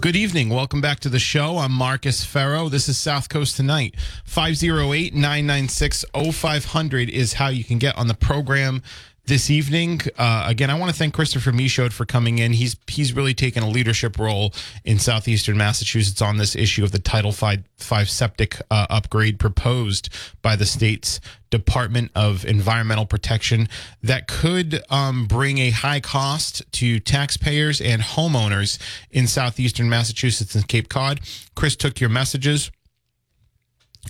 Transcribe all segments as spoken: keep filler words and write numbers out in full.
Good evening. Welcome back to the show. I'm Marcus Farrow. This is South Coast Tonight. five oh eight, nine nine six, oh five hundred is how you can get on the program this evening. Uh, again, I want to thank Christopher Michaud for coming in. He's he's really taken a leadership role in southeastern Massachusetts on this issue of the Title V, v septic uh, upgrade proposed by the state's Department of Environmental Protection that could um, bring a high cost to taxpayers and homeowners in southeastern Massachusetts and Cape Cod. Chris took your messages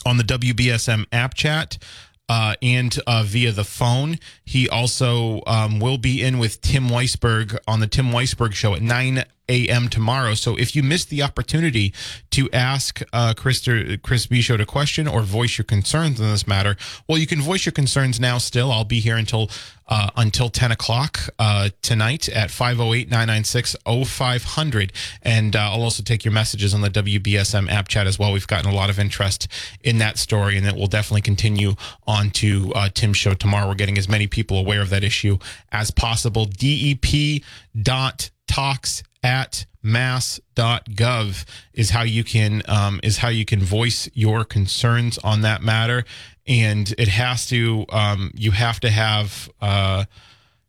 on the W B S M app chat. Uh, and uh, via the phone. He also um, will be in with Tim Weisberg on the Tim Weisberg Show at nine a.m. tomorrow. So if you missed the opportunity to ask uh, Chris, Chris Michaud a question or voice your concerns in this matter, well, you can voice your concerns now still. I'll be here until uh, until ten o'clock uh, tonight at five oh eight, nine nine six, oh five hundred. And uh, I'll also take your messages on the W B S M app chat as well. We've gotten a lot of interest in that story, and it will definitely continue on to uh, Tim's show tomorrow. We're getting as many people aware of that issue as possible. D E P dot talks at mass dot gov is how you can um, is how you can voice your concerns on that matter, and it has to um, you have to have uh,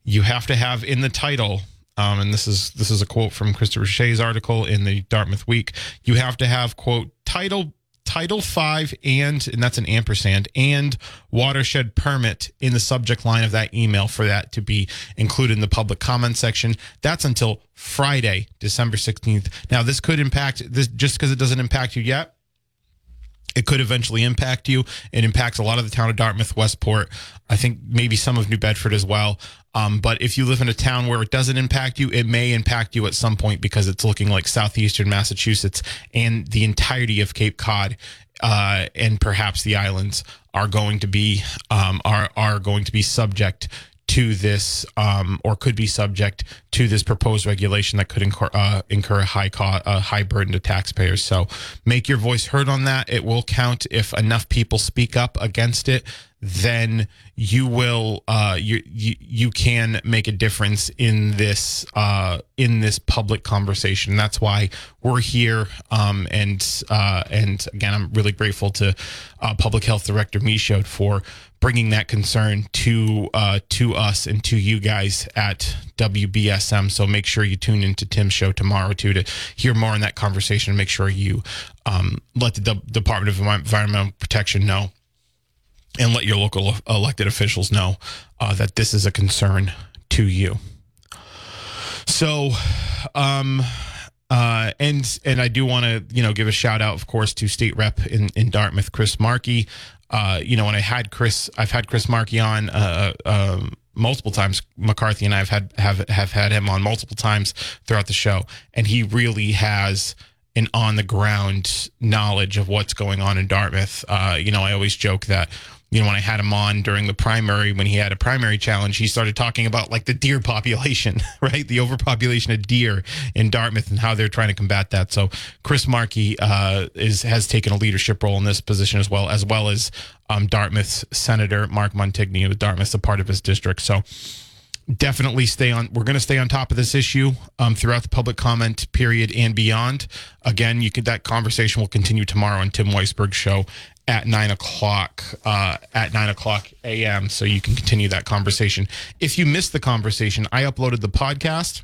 you have to have in the title. Um, and this is this is a quote from Christopher Shea's article in the Dartmouth Week. You have to have, quote, title Title V and and that's an ampersand and watershed permit in the subject line of that email for that to be included in the public comment section. That's until Friday, December sixteenth. Now, this could impact this just because it doesn't impact you yet. It could eventually impact you. It impacts a lot of the town of Dartmouth, Westport, I think maybe some of New Bedford as well. Um, but if you live in a town where it doesn't impact you, it may impact you at some point because it's looking like southeastern Massachusetts and the entirety of Cape Cod uh, and perhaps the islands are going to be um, are are going to be subject to this um, or could be subject to this proposed regulation that could incur, uh, incur a high co- a high burden to taxpayers. So make your voice heard on that. It will count if enough people speak up against it. Then you will uh, you, you you can make a difference in this uh, in this public conversation. That's why we're here. Um, and uh, and again, I'm really grateful to uh, Public Health Director Michaud for bringing that concern to uh, to us and to you guys at W B S M. So make sure you tune into Tim's show tomorrow too to hear more on that conversation. And make sure you um, let the D- Department of Environmental Protection know. And let your local elected officials know uh, that this is a concern to you. So, um, uh, and and I do want to you know give a shout out, of course, to State Rep in, in Dartmouth, Chris Markey. Uh, you know, and I had Chris, I've had Chris Markey on uh, uh, multiple times. McCarthy and I have had have have had him on multiple times throughout the show, and he really has an on the ground knowledge of what's going on in Dartmouth. Uh, you know, I always joke that. You know, when I had him on during the primary, when he had a primary challenge, he started talking about like the deer population, right? The overpopulation of deer in Dartmouth and how they're trying to combat that. So Chris Markey uh, is has taken a leadership role in this position as well, as well as um, Dartmouth's Senator Mark Montigny, who Dartmouth's a part of his district. So definitely stay on. We're going to stay on top of this issue um, throughout the public comment period and beyond. Again, you could that conversation will continue tomorrow on Tim Weisberg's show at nine o'clock uh, at nine o'clock a m. So you can continue that conversation. If you missed the conversation, I uploaded the podcast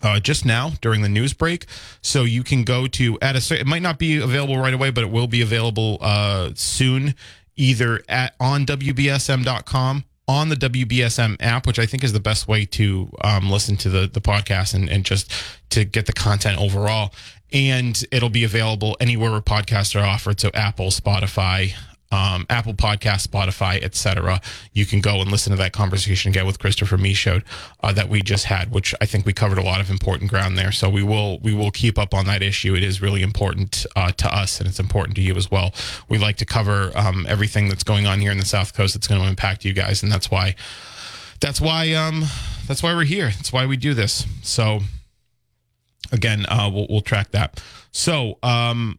Uh, just now during the news break. So you can go to at a, it might not be available right away, but it will be available uh, soon, either at on W B S M dot com, on the W B S M app, which I think is the best way to um, listen to the, the podcast and, and just to get the content overall. And it'll be available anywhere where podcasts are offered. So Apple, Spotify, Um, Apple Podcasts, Spotify, et cetera. You can go and listen to that conversation again with Christopher Michaud uh, that we just had, which I think we covered a lot of important ground there. So we will we will keep up on that issue. It is really important uh, to us, and it's important to you as well. We like to cover um, everything that's going on here in the South Coast that's going to impact you guys, and that's why that's why um, that's why we're here. That's why we do this. So again, uh, we'll we'll track that. So. Um,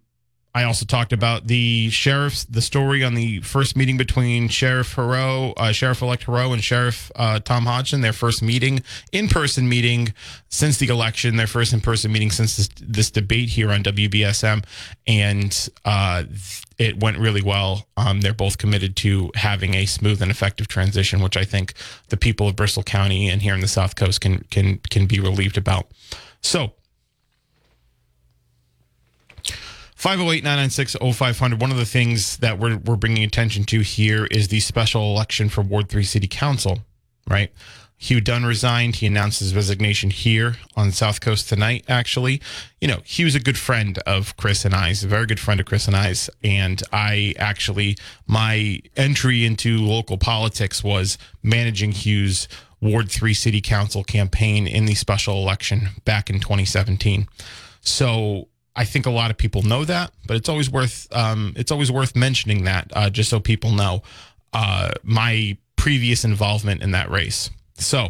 I also talked about the sheriff's, the story on the first meeting between Sheriff Heroux, uh, Sheriff-elect Heroux and Sheriff uh, Tom Hodgson, their first meeting, in-person meeting since the election, their first in-person meeting since this, this debate here on W B S M, and uh, it went really well. Um, they're both committed to having a smooth and effective transition, which I think the people of Bristol County and here in the South Coast can can can be relieved about. So, five oh eight, nine nine six, oh five hundred. One of the things that we're we're bringing attention to here is the special election for Ward three City Council, right? Hugh Dunn resigned. He announced his resignation here on South Coast tonight, actually. You know, he was a good friend of Chris and I's, a very good friend of Chris and I's. And I actually, my entry into local politics was managing Hugh's Ward three City Council campaign in the special election back in twenty seventeen. So, I think a lot of people know that, but it's always worth um, it's always worth mentioning that uh, just so people know uh, my previous involvement in that race. So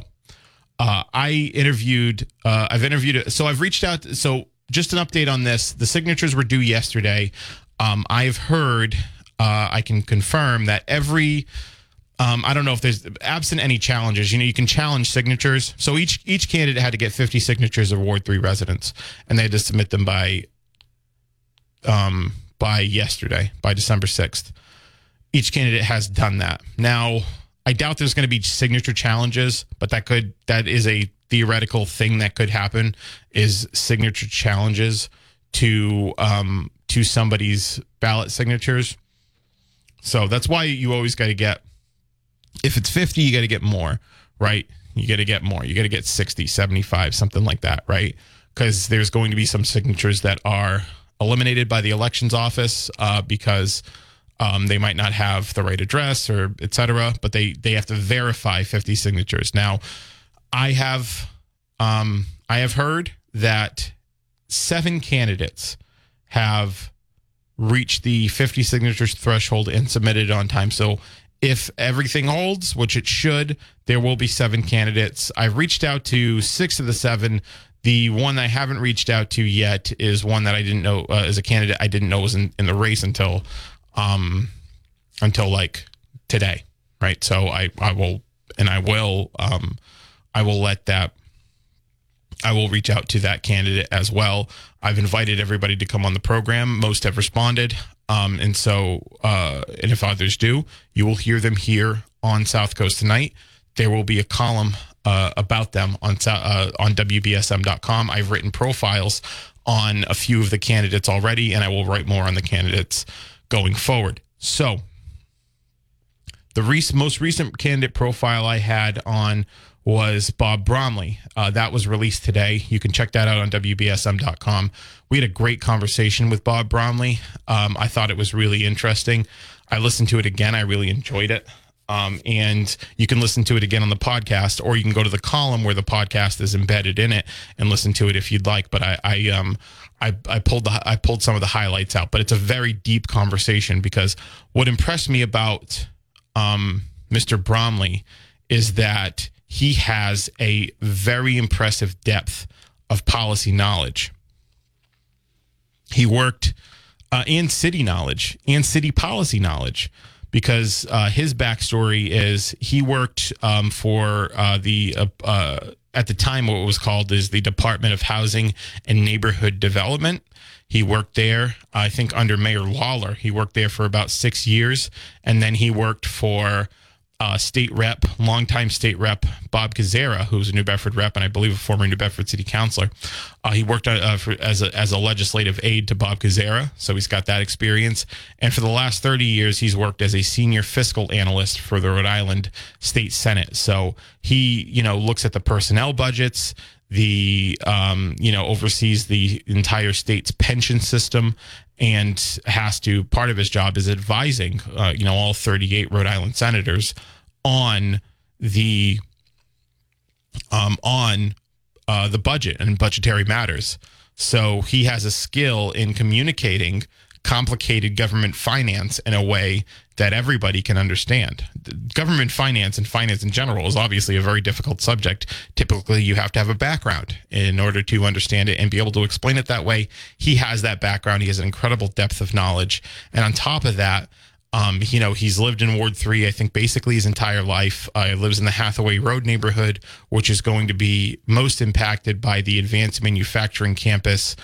uh, I interviewed, uh, I've interviewed, so I've reached out. So just an update on this. The signatures were due yesterday. Um, I've heard, uh, I can confirm that every Um, I don't know if there's absent any challenges. You know, you can challenge signatures. So each each candidate had to get fifty signatures of Ward three residents, and they had to submit them by um, by yesterday, by December sixth. Each candidate has done that. Now, I doubt there's going to be signature challenges, but that could that is a theoretical thing that could happen. Is signature challenges to um, to somebody's ballot signatures. So that's why you always got to get. If it's fifty, you got to get more, right? You got to get more. You got to get sixty, seventy-five, something like that, right? Because there's going to be some signatures that are eliminated by the elections office uh, because um, they might not have the right address or et cetera, but they, they have to verify fifty signatures. Now, I have um, I have heard that seven candidates have reached the fifty signatures threshold and submitted on time. So if everything holds, which it should, there will be seven candidates. I've reached out to six of the seven. The one I haven't reached out to yet is one that I didn't know uh, is a candidate I didn't know was in, in the race until um, until like today, right? So I, I will and I will um, I will let that. I will reach out to that candidate as well. I've invited everybody to come on the program. Most have responded. Um, and so, uh, and if others do, you will hear them here on South Coast tonight. There will be a column uh, about them on uh, on W B S M dot com. I've written profiles on a few of the candidates already, and I will write more on the candidates going forward. So the re- most recent candidate profile I had on was Bob Bromley. Uh, that was released today. You can check that out on W B S M dot com. We had a great conversation with Bob Bromley. Um, I thought it was really interesting. I listened to it again. I really enjoyed it. Um, and you can listen to it again on the podcast, or you can go to the column where the podcast is embedded in it and listen to it if you'd like. But I, I, um, I, I pulled the, I pulled some of the highlights out, but it's a very deep conversation because what impressed me about um, Mister Bromley is that he has a very impressive depth of policy knowledge. He worked uh, in city knowledge and city policy knowledge because uh, his backstory is he worked um, for uh, the, uh, uh, at the time, what it was called is the Department of Housing and Neighborhood Development. He worked there, I think, under Mayor Lawler. He worked there for about six years, and then he worked for uh, state rep, longtime state rep, Bob Cazara, who's a New Bedford rep and I believe a former New Bedford city councilor. Uh, he worked on, uh, for, as, a, as a legislative aide to Bob Cazara, so he's got that experience. And for the last thirty years, he's worked as a senior fiscal analyst for the Rhode Island State Senate. So he, you know, looks at the personnel budgets, the, um, you know, oversees the entire state's pension system, and has to, part of his job is advising, uh, you know, all thirty-eight Rhode Island senators on the, um, on uh, the budget and budgetary matters. So he has a skill in communicating complicated government finance in a way that everybody can understand. Government finance and finance in general is obviously a very difficult subject. Typically, you have to have a background in order to understand it and be able to explain it that way. He has that background. He has an incredible depth of knowledge. And on top of that, um, you know, he's lived in Ward three, I think, basically his entire life. Uh, he lives in the Hathaway Road neighborhood, which is going to be most impacted by the advanced manufacturing campus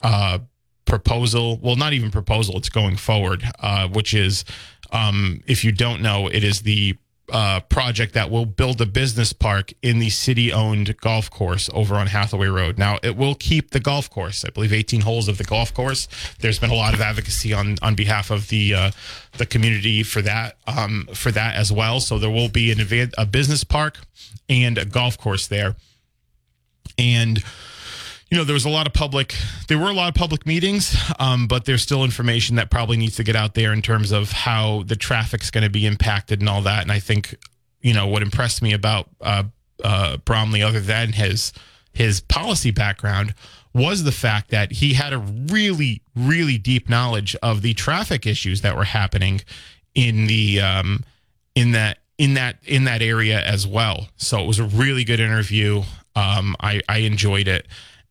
uh proposal. Well, not even proposal, it's going forward, uh, which is, um, if you don't know, it is the uh, project that will build a business park in the city-owned golf course over on Hathaway Road. Now, it will keep the golf course, I believe eighteen holes of the golf course. There's been a lot of advocacy on, on behalf of the uh, the community for that, um, for that as well. So there will be an event, a business park and a golf course there. And you know, there was a lot of public, there were a lot of public meetings, um, but there's still information that probably needs to get out there in terms of how the traffic's going to be impacted and all that. And I think, you know, what impressed me about uh, uh, Bromley, other than his his policy background, was the fact that he had a really, really deep knowledge of the traffic issues that were happening in the um, in that in that in that area as well. So it was a really good interview. Um, I, I enjoyed it.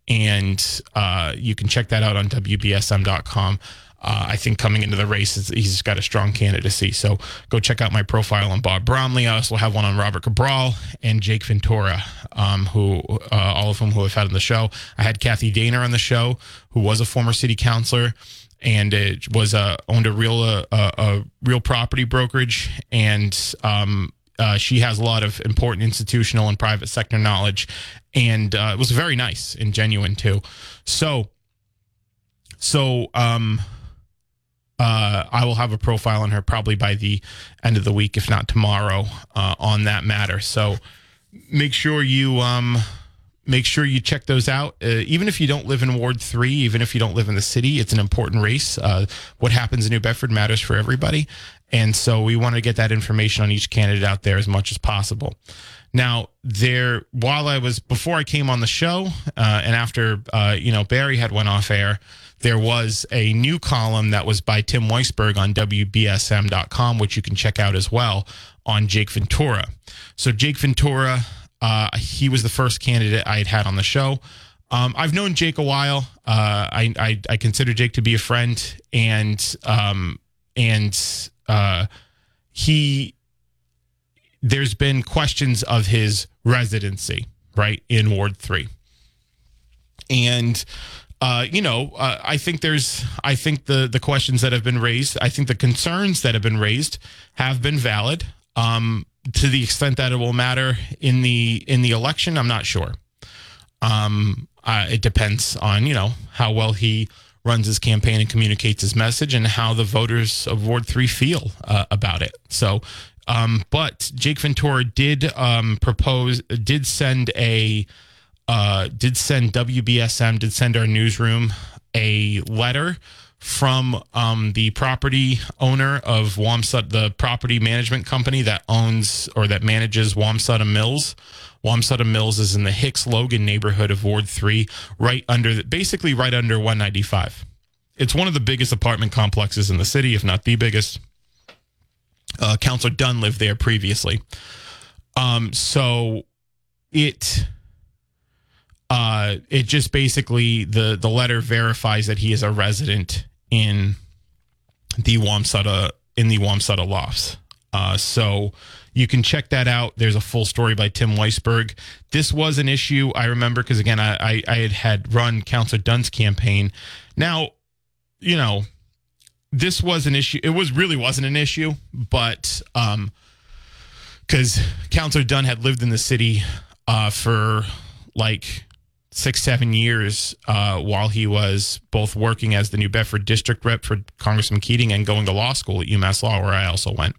And uh, you can check that out on W B S M dot com. Uh, I think coming into the race, he's got a strong candidacy. So go check out my profile on Bob Bromley. I also have one on Robert Cabral and Jake Ventura, um, who uh, all of whom who I've had on the show. I had Kathy Daner on the show, who was a former city councilor and it was uh, owned a real uh, a real property brokerage, and um, uh, she has a lot of important institutional and private sector knowledge. And uh, it was very nice and genuine too. So, so um, uh, I will have a profile on her probably by the end of the week, if not tomorrow, uh, on that matter. So make sure you um, make sure you check those out. Uh, even if you don't live in Ward three, even if you don't live in the city, it's an important race. Uh, what happens in New Bedford matters for everybody, and so we want to get that information on each candidate out there as much as possible. Now, there, while I was, before I came on the show, uh, and after, uh, you know, Barry had went off air, there was a new column that was by Tim Weisberg on W B S M dot com, which you can check out as well, on Jake Ventura. So Jake Ventura, uh, he was the first candidate I had had on the show. Um, I've known Jake a while. Uh, I, I, I consider Jake to be a friend, and, um, and, uh, he, there's been questions of his residency, right, in Ward three. And, uh, you know, uh, I think there's, I think the, the questions that have been raised, I think the concerns that have been raised have been valid, um, to the extent that it will matter in the, in the election. I'm not sure. Um, uh, it depends on, you know, how well he runs his campaign and communicates his message and how the voters of Ward three feel uh, about it. So, Um, but Jake Ventura did um, propose, did send a, uh, did send W B S M, did send our newsroom a letter from um, the property owner of Wamsutta, the property management company that owns or that manages Wamsutta Mills. Wamsutta Mills is in the Hicks Logan neighborhood of Ward three, right under, the, basically right under one ninety-five. It's one of the biggest apartment complexes in the city, if not the biggest. Uh, Councilor Dunn lived there previously. Um, so it uh, it just basically, the, the letter verifies that he is a resident in the Wamsutta, in the Wamsutta Lofts. Uh, so you can check that out. There's a full story by Tim Weisberg. This was an issue I remember because, again, I, I, I had, had run Councilor Dunn's campaign. Now, you know, This was an issue. It was really wasn't an issue, but um, because Councilor Dunn had lived in the city uh, for like six, seven years uh, while he was both working as the New Bedford district rep for Congressman Keating and going to law school at UMass Law, where I also went.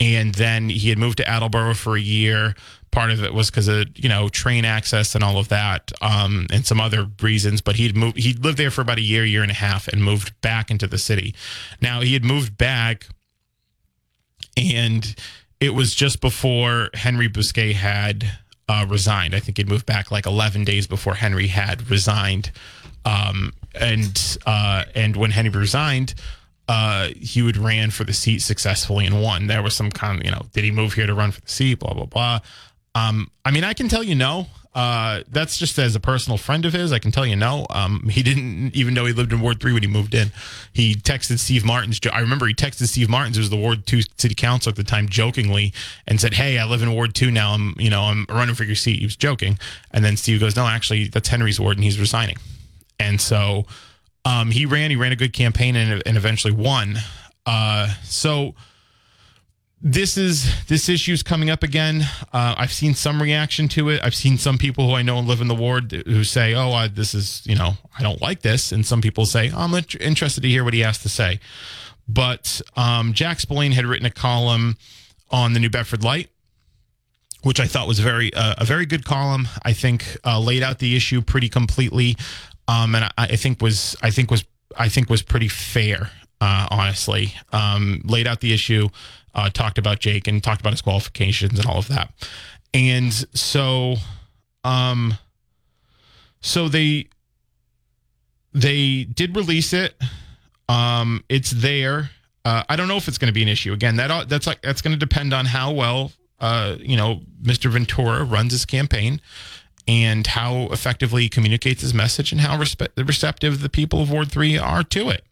And then he had moved to Attleboro for a year. Part of it was because of, you know, train access and all of that, um, and some other reasons. But he'd moved, he'd lived there for about a year, year and a half, and moved back into the city. Now, he had moved back, and it was just before Henry Bousquet had uh, resigned. I think he'd moved back like eleven days before Henry had resigned. Um, and uh, and when Henry resigned, uh, Hugh ran for the seat successfully and won. There was some kind of, you know, did he move here to run for the seat, blah, blah, blah. Um, I mean, I can tell you no. Uh, that's just as a personal friend of his. I can tell you no. Um, he didn't even know he lived in Ward three when he moved in. He texted Steve Martins. I remember he texted Steve Martins, who was the Ward two city council at the time, jokingly, and said, "Hey, I live in Ward two now. I'm, you know, I'm running for your seat." He was joking, and then Steve goes, "No, actually, that's Henry's ward, and he's resigning." And so um, he ran. He ran a good campaign and, and eventually won. Uh, so. This is this issue is coming up again. Uh, I've seen some reaction to it. I've seen some people who I know and live in the ward who say, "Oh, I, this is you know I don't like this," and some people say, "I'm interested to hear what he has to say." But um, Jack Spillane had written a column on the New Bedford Light, which I thought was very uh, a very good column. I think uh, laid out the issue pretty completely, um, and I, I think was I think was I think was pretty fair. Uh, honestly, um, laid out the issue. Uh, talked about Jake and talked about his qualifications and all of that. And so um, so they they did release it. Um, it's there. Uh, I don't know if it's going to be an issue. Again, that that's like that's going to depend on how well, uh, you know, Mister Ventura runs his campaign and how effectively he communicates his message and how respe- receptive the people of Ward three are to it.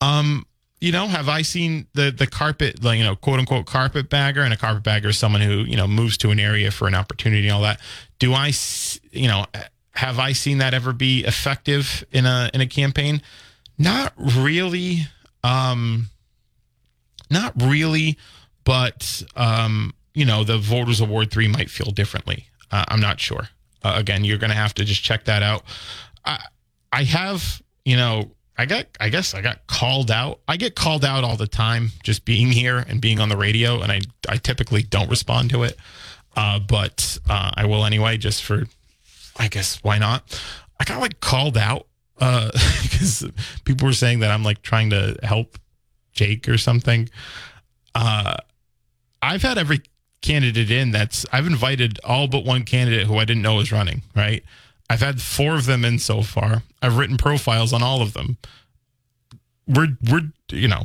Um. You know, have I seen the, the carpet, like, you know, quote unquote carpetbagger? And a carpetbagger is someone who, you know, moves to an area for an opportunity and all that. Do I, you know, have I seen that ever be effective in a in a campaign? Not really. Um, not really. But, um, you know, the voters of Ward three might feel differently. Uh, I'm not sure. Uh, again, you're going to have to just check that out. I, I have, you know. I got, I guess I got called out. I get called out all the time just being here and being on the radio, and I, I typically don't respond to it, uh, but uh, I will anyway just for, I guess, why not? I got, like, called out uh, because people were saying that I'm, like, trying to help Jake or something. Uh, I've had every candidate in that's – I've invited all but one candidate who I didn't know was running, right? I've had four of them in so far. I've written profiles on all of them. We're, we're, you know,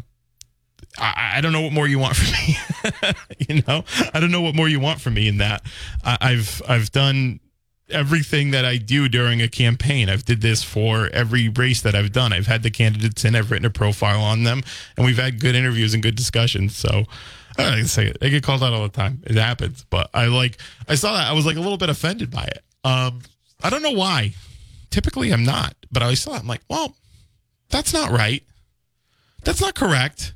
I, I don't know what more you want from me. you know, I don't know what more you want from me in that. I, I've, I've done everything that I do during a campaign. I've did this for every race that I've done. I've had the candidates in, I've written a profile on them, and we've had good interviews and good discussions. So, I don't know, I say it. I get called out all the time. It happens, but I like, I saw that. I was like a little bit offended by it. Um, I don't know why. Typically, I'm not, but I saw it. I'm like, well, that's not right. That's not correct.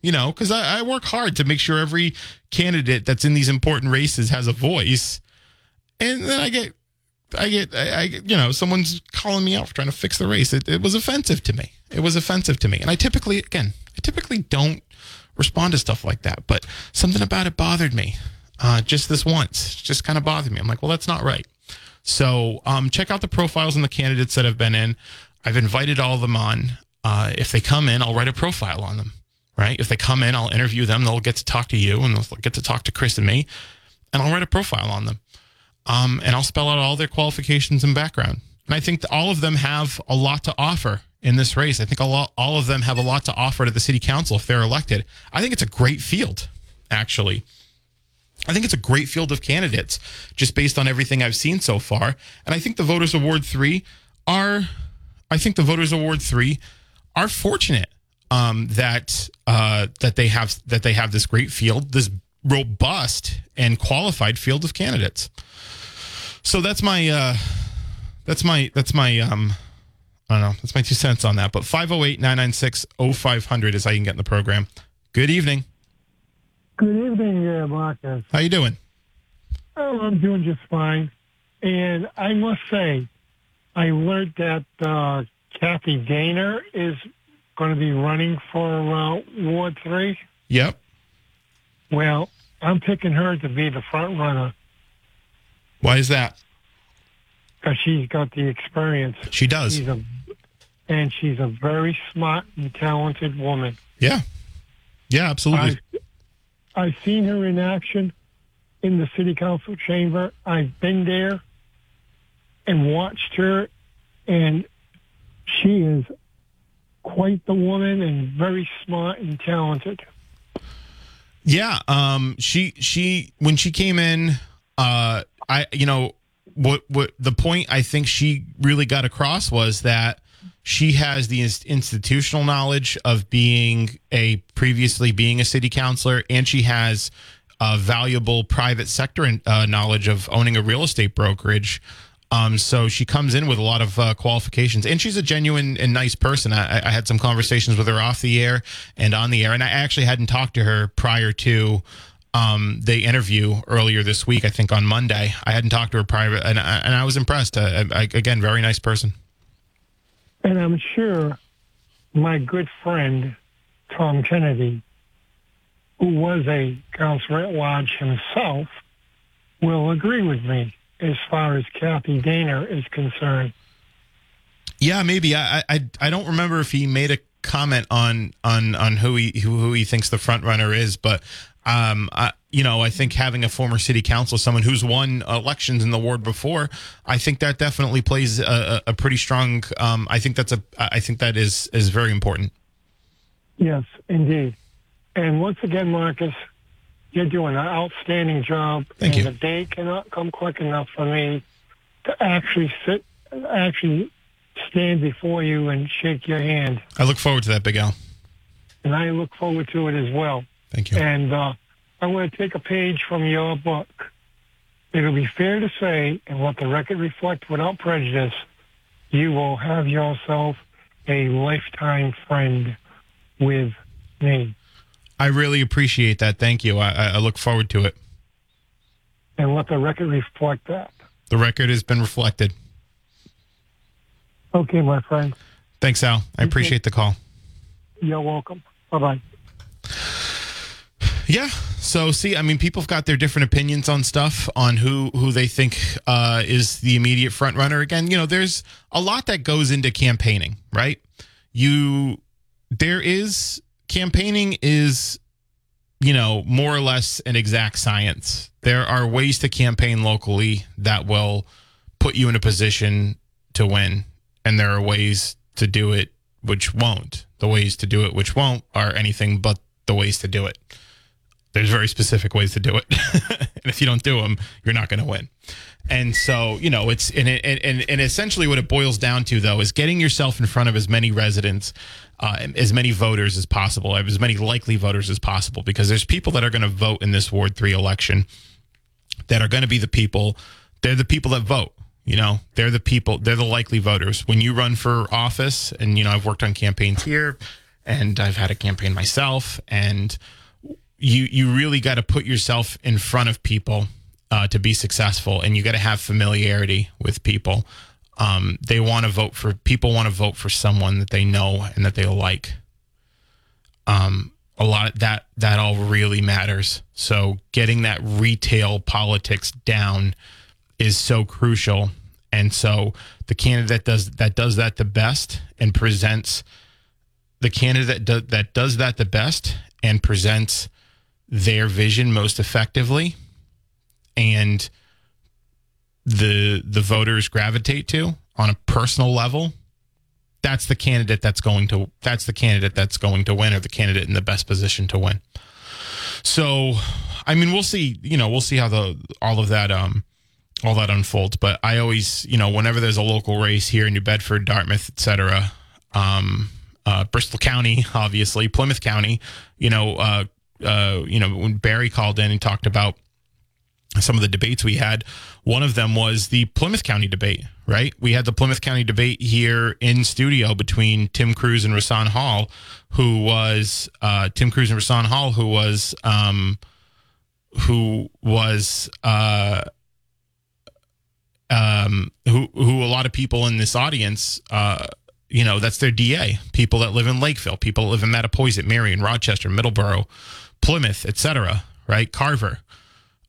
You know, because I, I work hard to make sure every candidate that's in these important races has a voice. And then I get, I get, I, I you know, someone's calling me out for trying to fix the race. It, it was offensive to me. It was offensive to me. And I typically, again, I typically don't respond to stuff like that, but something about it bothered me. Uh, just this once, just kind of bothered me. I'm like, well, that's not right. So um, check out the profiles and the candidates that have been in. I've invited all of them on. Uh, if they come in, I'll write a profile on them, right? If they come in, I'll interview them. They'll get to talk to you, and they'll get to talk to Chris and me, and I'll write a profile on them. Um, and I'll spell out all their qualifications and background. And I think that all of them have a lot to offer in this race. I think a lot, all of them have a lot to offer to the city council if they're elected. I think it's a great field, actually. I think it's a great field of candidates just based on everything I've seen so far. And I think the voters of Ward three are, I think the voters of Ward three are fortunate um, that uh, that they have that they have this great field, this robust and qualified field of candidates. So that's my uh, that's my that's my um, I don't know, that's my two cents on that. But five oh eight, nine nine six, oh five hundred is how you can get in the program. Good evening. Good evening, uh, Marcus. How you doing? Oh, I'm doing just fine. And I must say, I learned that uh, Kathy Gaynor is going to be running for uh, Ward three. Yep. Well, I'm picking her to be the front runner. Why is that? Because she's got the experience. She does. She's a, and she's a very smart and talented woman. Yeah. Yeah, absolutely. I, I've seen her in action in the city council chamber. I've been there and watched her, and she is quite the woman and very smart and talented. Yeah, um, she she when she came in, uh, I you know what what the point I think she really got across was that she has the institutional knowledge of being a previously being a city councilor, and she has a valuable private sector uh, knowledge of owning a real estate brokerage. Um, so she comes in with a lot of uh, qualifications, and she's a genuine and nice person. I, I had some conversations with her off the air and on the air, and I actually hadn't talked to her prior to um, the interview earlier this week. I think on Monday I hadn't talked to her prior, and I, and I was impressed. Uh, I, again, very nice person. And I'm sure my good friend, Tom Kennedy, who was a councilor at large himself, will agree with me as far as Kathy Daner is concerned. Yeah, maybe. I I, I don't remember if he made a comment on on, on who he who, who he thinks the front runner is, but um, I, you know, I think having a former city council, someone who's won elections in the ward before, I think that definitely plays a, a pretty strong. Um, I think that's a. I think that is is very important. Yes, indeed. And once again, Marcus, you're doing an outstanding job. Thank and you. The day cannot come quick enough for me to actually sit, actually stand before you and shake your hand. I look forward to that, Big Al. And I look forward to it as well. Thank you. And uh, I'm going to take a page from your book. It'll be fair to say, and let the record reflect without prejudice, you will have yourself a lifetime friend with me. I really appreciate that. Thank you. I, I look forward to it. And let the record reflect that. The record has been reflected. Okay, my friend. Thanks, Al. I appreciate the call. You're welcome. Bye-bye. Yeah. So, see, I mean, people have got their different opinions on stuff, on who, who they think uh, is the immediate front runner. Again, you know, there's a lot that goes into campaigning, right? You, there is, campaigning is, you know, more or less an exact science. There are ways to campaign locally that will put you in a position to win. And there are ways to do it which won't. The ways to do it which won't are anything but the ways to do it. There's very specific ways to do it. And if you don't do them, you're not going to win. And so, you know, it's and, and, and, and essentially what it boils down to, though, is getting yourself in front of as many residents, uh, as many voters as possible, as many likely voters as possible, because there's people that are going to vote in this Ward three election that are going to be the people. They're the people that vote. You know, they're the people. They're the likely voters. When you run for office, and, you know, I've worked on campaigns here and I've had a campaign myself, and You you really got to put yourself in front of people uh, to be successful, and you got to have familiarity with people. Um, they want to vote for people want to vote for someone that they know and that they like. Um, a lot of that that all really matters. So getting that retail politics down is so crucial, and so the candidate that does that does that the best and presents the candidate do, that does that the best and presents their vision most effectively, and the the voters gravitate to on a personal level, that's the candidate that's going to that's the candidate that's going to win, or the candidate in the best position to win. So, I mean, we'll see, you know, we'll see how the all of that um all that unfolds, but I always, you know, whenever there's a local race here in New Bedford, Dartmouth, et cetera, um uh Bristol County, obviously, Plymouth County, you know, uh Uh, you know, when Barry called in and talked about some of the debates we had. One of them was the Plymouth County debate, right? We had the Plymouth County debate here in studio between Tim Cruz and Rahsaan Hall, who was uh, Tim Cruz and Rahsaan Hall, who was um, who was uh, um, who who a lot of people in this audience, uh, you know, that's their D A. People that live in Lakeville, people that live in Mattapoisett, Marion, Rochester, Middleborough, Plymouth, et cetera. Right, Carver.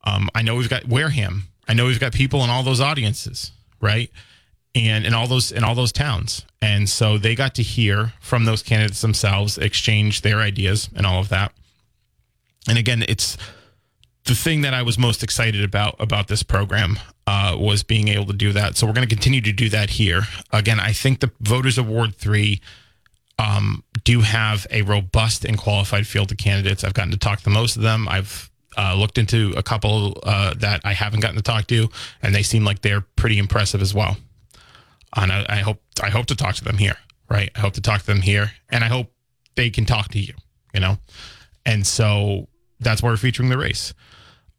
Um, I know we've got Wareham. I know we've got people in all those audiences, right? And in all those in all those towns. And so they got to hear from those candidates themselves, exchange their ideas and all of that. And again, it's the thing that I was most excited about about this program uh, was being able to do that. So we're going to continue to do that here. Again, I think the voters of Ward three um, do have a robust and qualified field of candidates. I've gotten to talk to most of them. I've Uh, looked into a couple uh, that I haven't gotten to talk to, and they seem like they're pretty impressive as well. And I, I hope I hope to talk to them here, right? I hope to talk to them here, and I hope they can talk to you, you know? And so that's why we're featuring the race.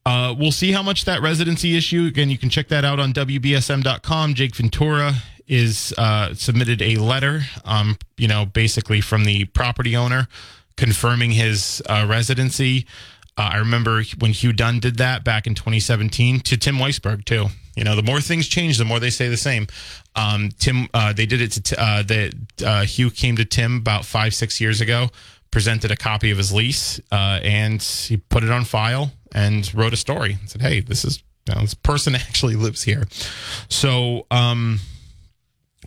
Uh, we'll see how much that residency issue, again, you can check that out on W B S M dot com. Jake Ventura is uh, submitted a letter, um, you know, basically from the property owner confirming his uh, residency. Uh, I remember when Hugh Dunn did that back in twenty seventeen to Tim Weisberg, too. You know, the more things change, the more they say the same. Um, Tim, uh, they did it to uh, the, uh, Hugh came to Tim about five, six years ago, presented a copy of his lease, uh, and he put it on file and wrote a story and said, hey, this is, you know, this person actually lives here. So um,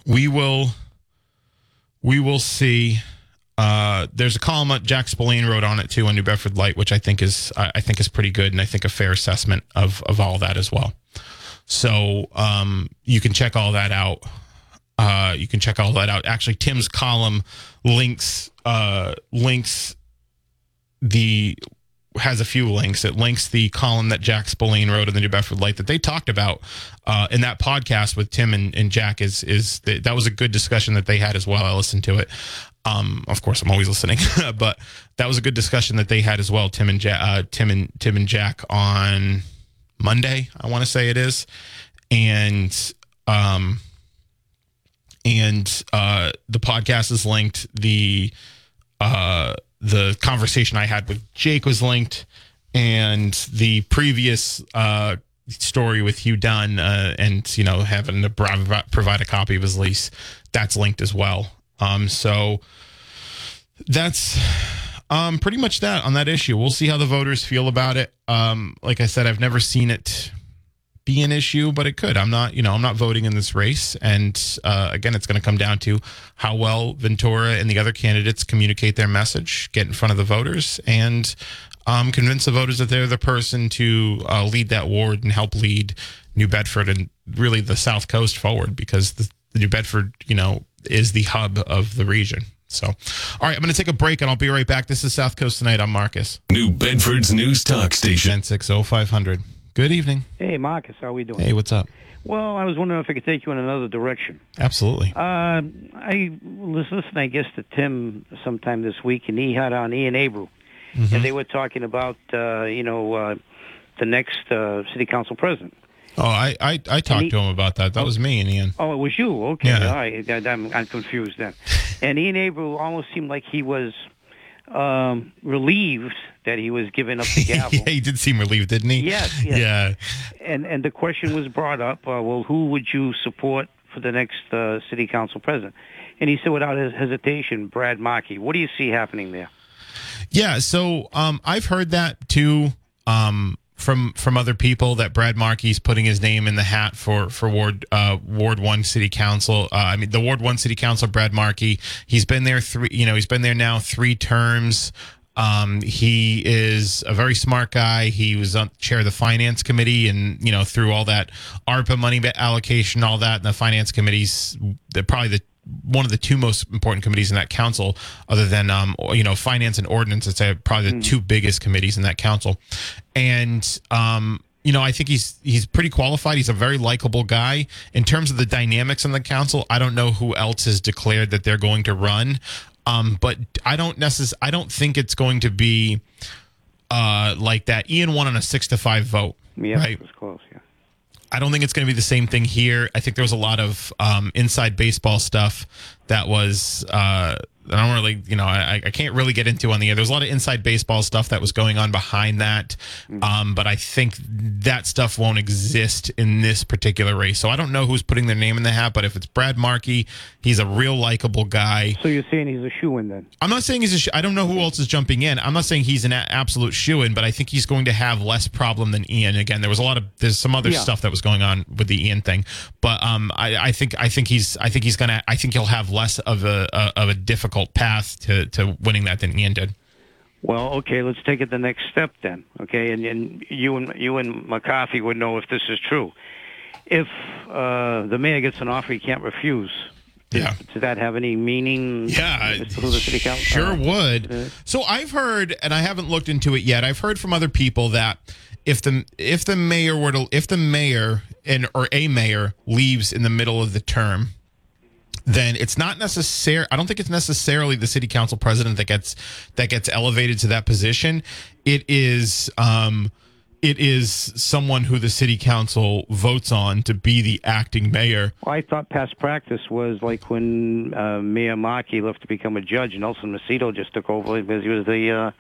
we will, we will see. Uh, there's a column that Jack Spillane wrote on it too on New Bedford Light, which I think is I think is pretty good, and I think a fair assessment of of all that as well. So um, you can check all that out. Uh, you can check all that out. Actually, Tim's column links uh, links the has a few links. It links the column that Jack Spillane wrote in the New Bedford Light that they talked about uh, in that podcast with Tim and, and Jack. Is is the, that was a good discussion that they had as well. I listened to it. Um, of course, I'm always listening, but that was a good discussion that they had as well. Tim and Jack, uh, Tim and Tim and Jack on Monday, I want to say it is. And, um, and, uh, the podcast is linked. The, uh, the conversation I had with Jake was linked, and the previous, uh, story with Hugh Dunn, uh, and, you know, having to provide a copy of his lease, that's linked as well. Um, so that's um, pretty much that on that issue. We'll see how the voters feel about it. Um, like I said, I've never seen it be an issue, but it could. I'm not, you know, I'm not voting in this race. And uh, again, it's going to come down to how well Ventura and the other candidates communicate their message, get in front of the voters, and um, convince the voters that they're the person to uh, lead that ward and help lead New Bedford and really the South Coast forward, because the, the New Bedford, you know, is the hub of the region. So, all right, I'm going to take a break, and I'll be right back. This is South Coast Tonight. I'm Marcus. New Bedford's News Talk Station. ten sixty, five hundred. Good evening. Hey, Marcus. How are we doing? Hey, what's up? Well, I was wondering if I could take you in another direction. Absolutely. Uh, I was listening, I guess, to Tim sometime this week, and he had on Ian Abreu. Mm-hmm. And they were talking about, uh, you know, uh, the next uh, city council president. Oh, I, I, I talked he, to him about that. That was me and Ian. Oh, it was you. Okay. Yeah. All right. I'm, I'm confused then. And Ian Abreu almost seemed like he was um, relieved that he was giving up the gavel. Yeah, he did seem relieved, didn't he? Yes. yes. Yeah. And and the question was brought up, uh, well, who would you support for the next uh, city council president? And he said without hesitation, Brad Markey. What do you see happening there? Yeah, so um, I've heard that too. Um From from other people that Brad Markey's putting his name in the hat for for Ward uh, Ward One City Council. Uh, I mean the Ward One City Council. Brad Markey. He's been there three. You know he's been there now three terms. Um, he is a very smart guy. He was on chair of the finance committee, and you know through all that ARPA money allocation, all that, and the finance committee's they're probably the. one of the two most important committees in that council, other than, um, you know, finance and ordinance. It's probably the mm. two biggest committees in that council. And, um, you know, I think he's, he's pretty qualified. He's a very likable guy in terms of the dynamics in the council. I don't know who else has declared that they're going to run. Um, but I don't necessarily, I don't think it's going to be uh, like that. Ian won on a six to five vote. Yeah, right? It was close. Yeah. I don't think it's going to be the same thing here. I think there was a lot of um, inside baseball stuff that was uh, I don't really, you know, I, I can't really get into on the air. There's a lot of inside baseball stuff that was going on behind that, um, but I think that stuff won't exist in this particular race. So I don't know who's putting their name in the hat, but if it's Brad Markey, he's a real likable guy. So you're saying he's a shoo-in then? I'm not saying he's a shoo-in. I don't know who else is jumping in. I'm not saying he's an a- absolute shoo-in, but I think he's going to have less problem than Ian. Again, there was a lot of there's some other yeah. stuff that was going on with the Ian thing, but um, I, I think I think he's I think he's gonna I think he'll have less of a, a of a difficult path to, to winning that than Ian did. Well, okay, let's take it the next step then, okay? And, and you and you and McCarthy would know if this is true. If uh, the mayor gets an offer he can't refuse, yeah. does, does that have any meaning? Yeah, to the city council? Sure would. Uh, so I've heard, and I haven't looked into it yet, I've heard from other people that if the if the mayor were to if the mayor and or a mayor leaves in the middle of the term, then it's not necessary. I don't think it's necessarily the city council president that gets that gets elevated to that position. It is um, it is someone who the city council votes on to be the acting mayor. Well, I thought past practice was like when uh, Mayor Markey left to become a judge, Nelson Macedo just took over because he was the Uh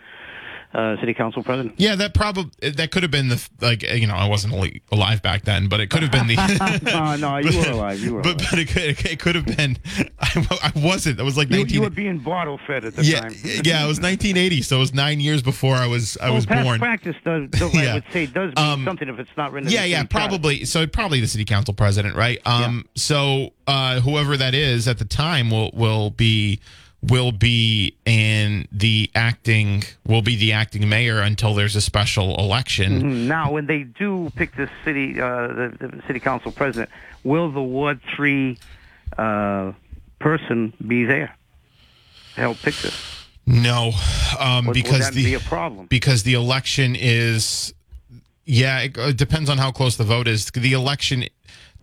Uh, city council president. Yeah, that probably that could have been the like you know I wasn't alive back then, but it could have been the. no, no, you but, were alive. You were. But, alive. but it, could, it could have been. I, I wasn't. It was like nineteen. nineteen- you were being bottle fed at the yeah, time. yeah, it was nineteen eighty, so it was nine years before I was I well, was past born. Practice does, does yeah. I would say does mean um, something if it's not written. Yeah, in the yeah, probably. Pattern. So probably the city council president, right? Um, yeah. So uh, whoever that is at the time will will be. will be in the acting will be the acting mayor until there's a special election. Mm-hmm. Now, when they do pick the city uh, the, the city council president, will the Ward three uh, person be there to help pick this? No, um, would, because would that the be a problem? Because the election is yeah, it, it depends on how close the vote is. The election.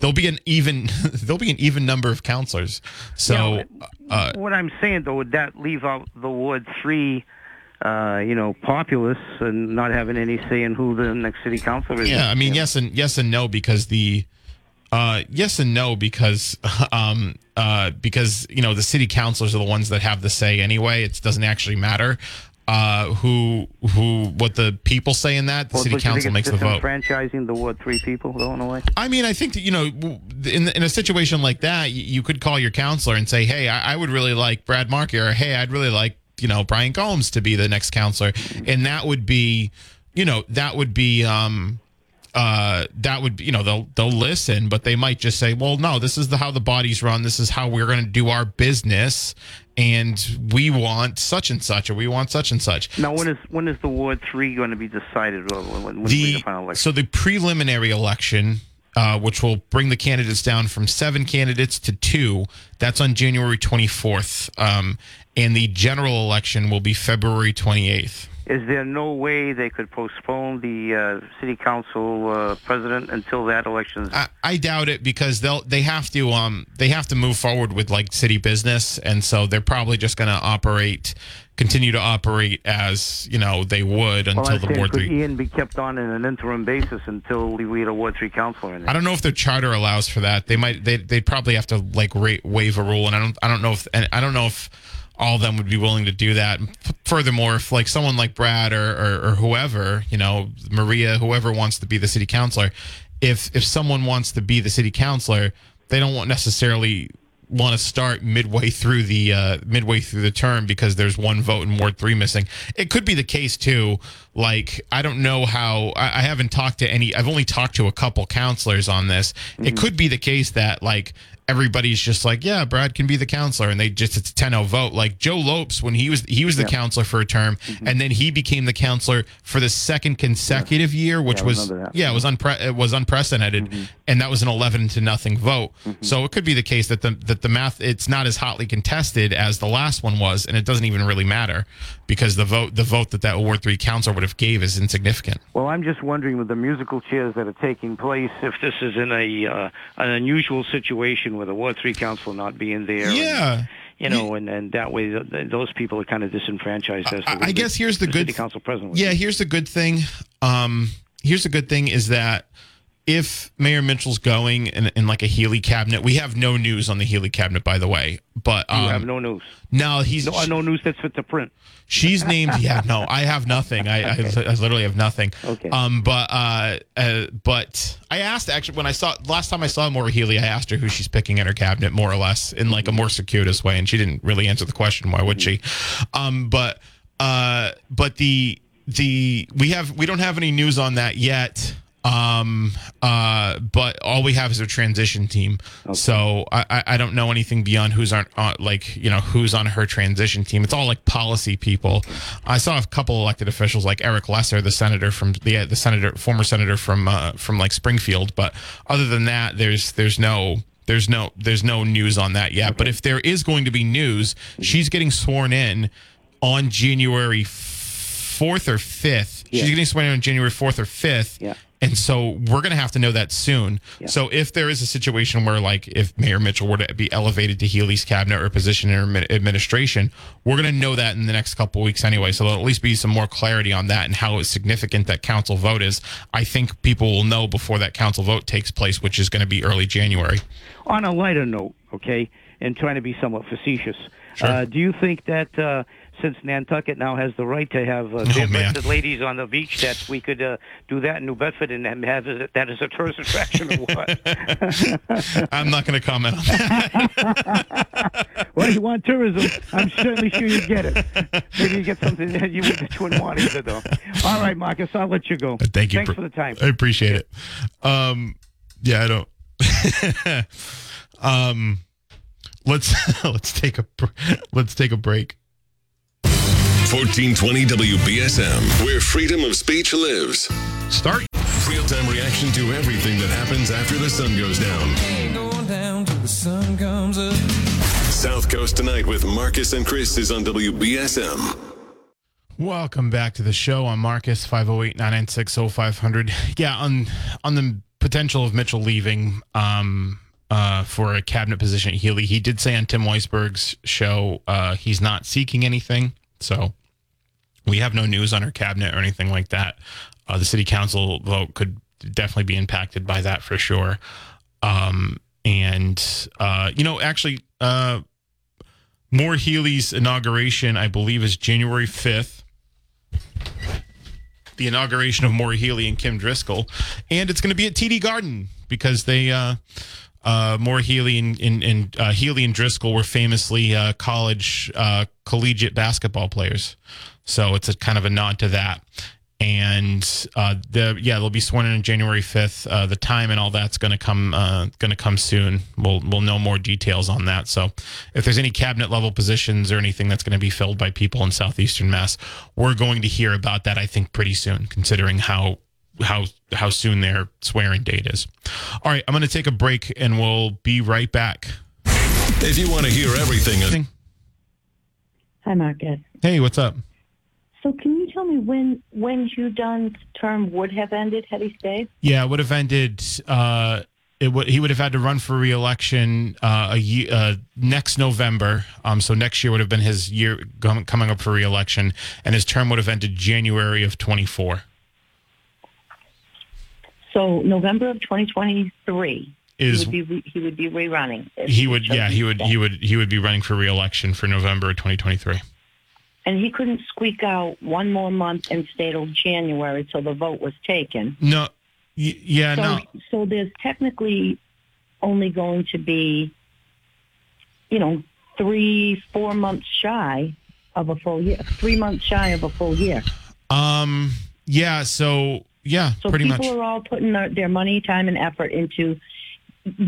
There'll be an even there'll be an even number of counselors. So yeah, uh, what I'm saying though, would that leave out the Ward three, uh, you know, populace and not having any say in who the next city councilor is? Yeah, I mean, yeah. yes and yes and no because the uh, yes and no because um, uh, because you know the city councilors are the ones that have the say anyway. It doesn't actually matter. Uh, who, who, what the people say in that, the well, city council makes the vote. Franchising the Ward three people going away. I mean, I think that, you know, in in a situation like that, you could call your counselor and say, hey, I, I would really like Brad Markey, or hey, I'd really like, you know, Brian Gomes to be the next counselor. And that would be, you know, that would be, um, uh, that would, you know, they'll, they'll listen, but they might just say, well, no, this is the, how the bodies run. This is how we're going to do our business. And we want such and such, or we want such and such. Now, when is when is the Ward three going to be decided? When, when the, the final election? So the preliminary election, uh, which will bring the candidates down from seven candidates to two, that's on January twenty-fourth. Um, and the general election will be February twenty-eighth. Is there no way they could postpone the uh, city council uh, president until that election? I, I doubt it because they'll they have to um they have to move forward with like city business, and so they're probably just going to operate, continue to operate as you know they would until well, the saying, Ward three. Could Ian be kept on in an interim basis until we get a Ward three councilor in there? I don't know if their charter allows for that. They might they they probably have to like ra- waive a rule, and I don't I don't know if and I don't know if. all of them would be willing to do that. Furthermore, if like someone like Brad or, or, or whoever, you know, Maria, whoever wants to be the city councilor, if if someone wants to be the city councilor, they don't want necessarily want to start midway through the uh, midway through the term because there's one vote in Ward three missing. It could be the case too. Like I don't know how I, I haven't talked to any. I've only talked to a couple counselors on this. Mm-hmm. It could be the case that like. Everybody's just like, yeah, Brad can be the counselor, and they just it's a ten oh vote. Like Joe Lopes, when he was he was the yeah. counselor for a term, mm-hmm. and then he became the counselor for the second consecutive yeah. year, which yeah, was yeah, it was unpre- it was unprecedented, mm-hmm. and that was an eleven to nothing vote. Mm-hmm. So it could be the case that the that the math it's not as hotly contested as the last one was, and it doesn't even really matter because the vote the vote that that Ward three counselor would have gave is insignificant. Well, I'm just wondering with the musical chairs that are taking place, if this is in a uh, an unusual situation. With a Ward three council not being there. Yeah. And, you know, and, and that way th- those people are kind of disenfranchised. As I, I guess here's the, the good city council president. Yeah, here's the good thing. Um, here's the good thing is that if Mayor Mitchell's going in, in like a Healy cabinet, we have no news on the Healy cabinet, by the way. But um, you have no news. No, he's no, no news that's fit to print. She's named. Yeah, no, I have nothing. I, okay. I, I literally have nothing. Okay. Um, but uh, uh, but I asked actually when I saw last time I saw Maura Healey, I asked her who she's picking in her cabinet, more or less, in like a more circuitous way, and she didn't really answer the question. Why would she? Um, but uh, but the the we have we don't have any news on that yet. Um, uh, but all we have is a transition team. Okay. So I, I don't know anything beyond who's on, uh, like, you know, who's on her transition team. It's all like policy people. I saw a couple elected officials like Eric Lesser, the senator from the, the senator, former senator from, uh, from like Springfield. But other than that, there's, there's no, there's no, there's no news on that yet. Okay. But if there is going to be news, she's getting sworn in on January fourth or fifth. Yeah. She's getting sworn in on January fourth or fifth. Yeah. And so we're going to have to know that soon. Yeah. So if there is a situation where, like, if Mayor Mitchell were to be elevated to Healy's cabinet or a position in her administration, we're going to know that in the next couple of weeks anyway. So there'll at least be some more clarity on that and how significant that council vote is. I think people will know before that council vote takes place, which is going to be early January. On a lighter note, okay, and trying to be somewhat facetious, sure. uh, do you think that uh, since Nantucket now has the right to have uh, bare-breasted oh, ladies on the beach, that we could uh, do that in New Bedford and have that as a tourist attraction or what? I'm not going to comment on that. Well, you want tourism, I'm certainly sure you get it. Maybe you get something that you wouldn't want either, though. All right, Marcus, I'll let you go. Thank you. Thanks for the time. I appreciate it. Um, yeah, I don't. um, let's let's take a let's take a break. fourteen twenty W B S M, where freedom of speech lives. Start real-time reaction to everything that happens after the sun goes down. Ain't going down till the sun comes up. South Coast Tonight with Marcus and Chris is on W B S M. Welcome back to the show. I'm Marcus, five oh eight, nine nine six, oh five hundred. Yeah, on on the potential of Mitchell leaving um, uh, for a cabinet position at Healy, he did say on Tim Weisberg's show uh, he's not seeking anything. So we have no news on her cabinet or anything like that. Uh, the city council vote could definitely be impacted by that for sure. Um, and, uh, you know, actually, uh, Maura Healey's inauguration, I believe, is January fifth. The inauguration of Maura Healey and Kim Driscoll. And it's going to be at T D Garden because they... Uh, Uh, Maura Healey and, and, and uh, Healy and Driscoll were famously uh, college uh, collegiate basketball players, so it's a kind of a nod to that. And uh, the yeah, they'll be sworn in on January fifth. Uh, the time and all that's going to come uh, going to come soon. We'll we'll know more details on that. So if there's any cabinet level positions or anything that's going to be filled by people in southeastern Mass, we're going to hear about that. I think pretty soon, considering how. how how soon their swearing date is. All right, I'm going to take a break, and we'll be right back. If you want to hear everything. Hi, Marcus. Hey, what's up? So can you tell me when when Hugh Dunn's term would have ended had he stayed? Yeah, it would have ended. Uh, it would he would have had to run for re-election uh, a year, uh, next November. Um, so next year would have been his year coming up for re-election, and his term would have ended January of twenty-four. So November of twenty twenty-three is he would be, he would be rerunning. He would, yeah, he would, he would, he would be running for re-election for November of twenty twenty-three. And he couldn't squeak out one more month and stay till January till the vote was taken. No, y- yeah, so, no. So there's technically only going to be, you know, three, four months shy of a full year. Three months shy of a full year. Um. Yeah. So. Yeah, so pretty much. So people are all putting their, their money, time, and effort into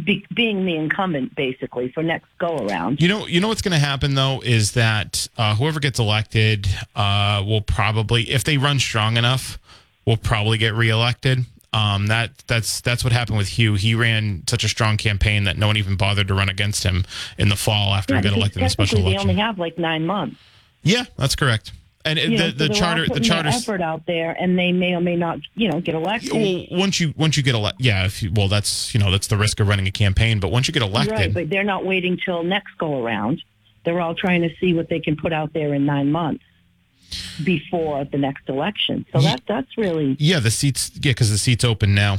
be, being the incumbent, basically, for next go-around. You know, you know what's going to happen, though, is that uh, whoever gets elected uh, will probably, if they run strong enough, will probably get reelected. Um, that that's that's what happened with Hugh. He ran such a strong campaign that no one even bothered to run against him in the fall after yeah, he got elected in a special election. They only have like nine months. Yeah, that's correct. And you the, know, so the charter, the charter effort out there, and they may or may not, you know, get elected. Well, once you once you get elected, yeah. If you, well, that's you know that's the risk of running a campaign. But once you get elected, right? But they're not waiting till next go around. They're all trying to see what they can put out there in nine months before the next election. So that that's really... Yeah, the seats, yeah, because the seat's open now.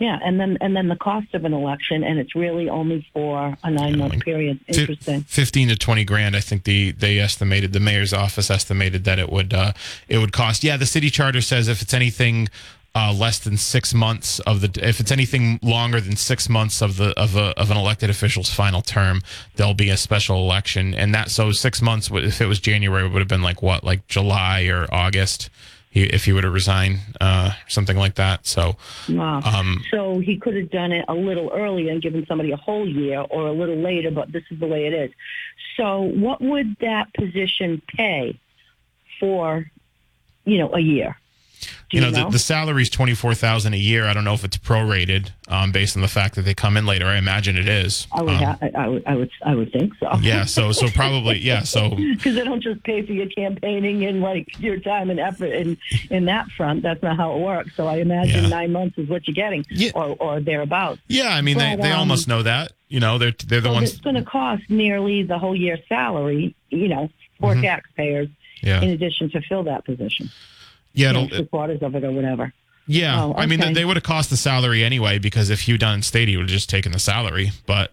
Yeah, and then and then the cost of an election, and it's really only for a nine-month yeah, I mean, period. Interesting. Fifteen to twenty grand, I think the they estimated. The mayor's office estimated that it would uh, it would cost. Yeah, the city charter says if it's anything uh, less than six months of the, if it's anything longer than six months of the of a of an elected official's final term, there'll be a special election, and that so six months. If it was January, it would have been like what, like July or August. If he were to resign, uh, something like that. So, wow. um, so he could have done it a little earlier and given somebody a whole year, or a little later, but this is the way it is. So what would that position pay for, you know, a year? You, you know, know? The, the salary is twenty-four thousand dollars a year. I don't know if it's prorated um, based on the fact that they come in later. I imagine it is. I would, um, ha- I would, I would, I would think so. Yeah, so so probably, yeah. so because they don't just pay for your campaigning and, like, your time and effort in, in that front. That's not how it works. So I imagine yeah. nine months is what you're getting, yeah. or, or thereabouts. Yeah, I mean, but, they, they um, almost know that. You know, they're, they're the so ones. It's going to cost nearly the whole year's salary, you know, for mm-hmm. taxpayers yeah. in addition to fill that position. Yeah, it'll, three quarters of it or whatever. Yeah, oh, okay. I mean, they would have cost the salary anyway, because if Hugh Dunn stayed, he would have just taken the salary. But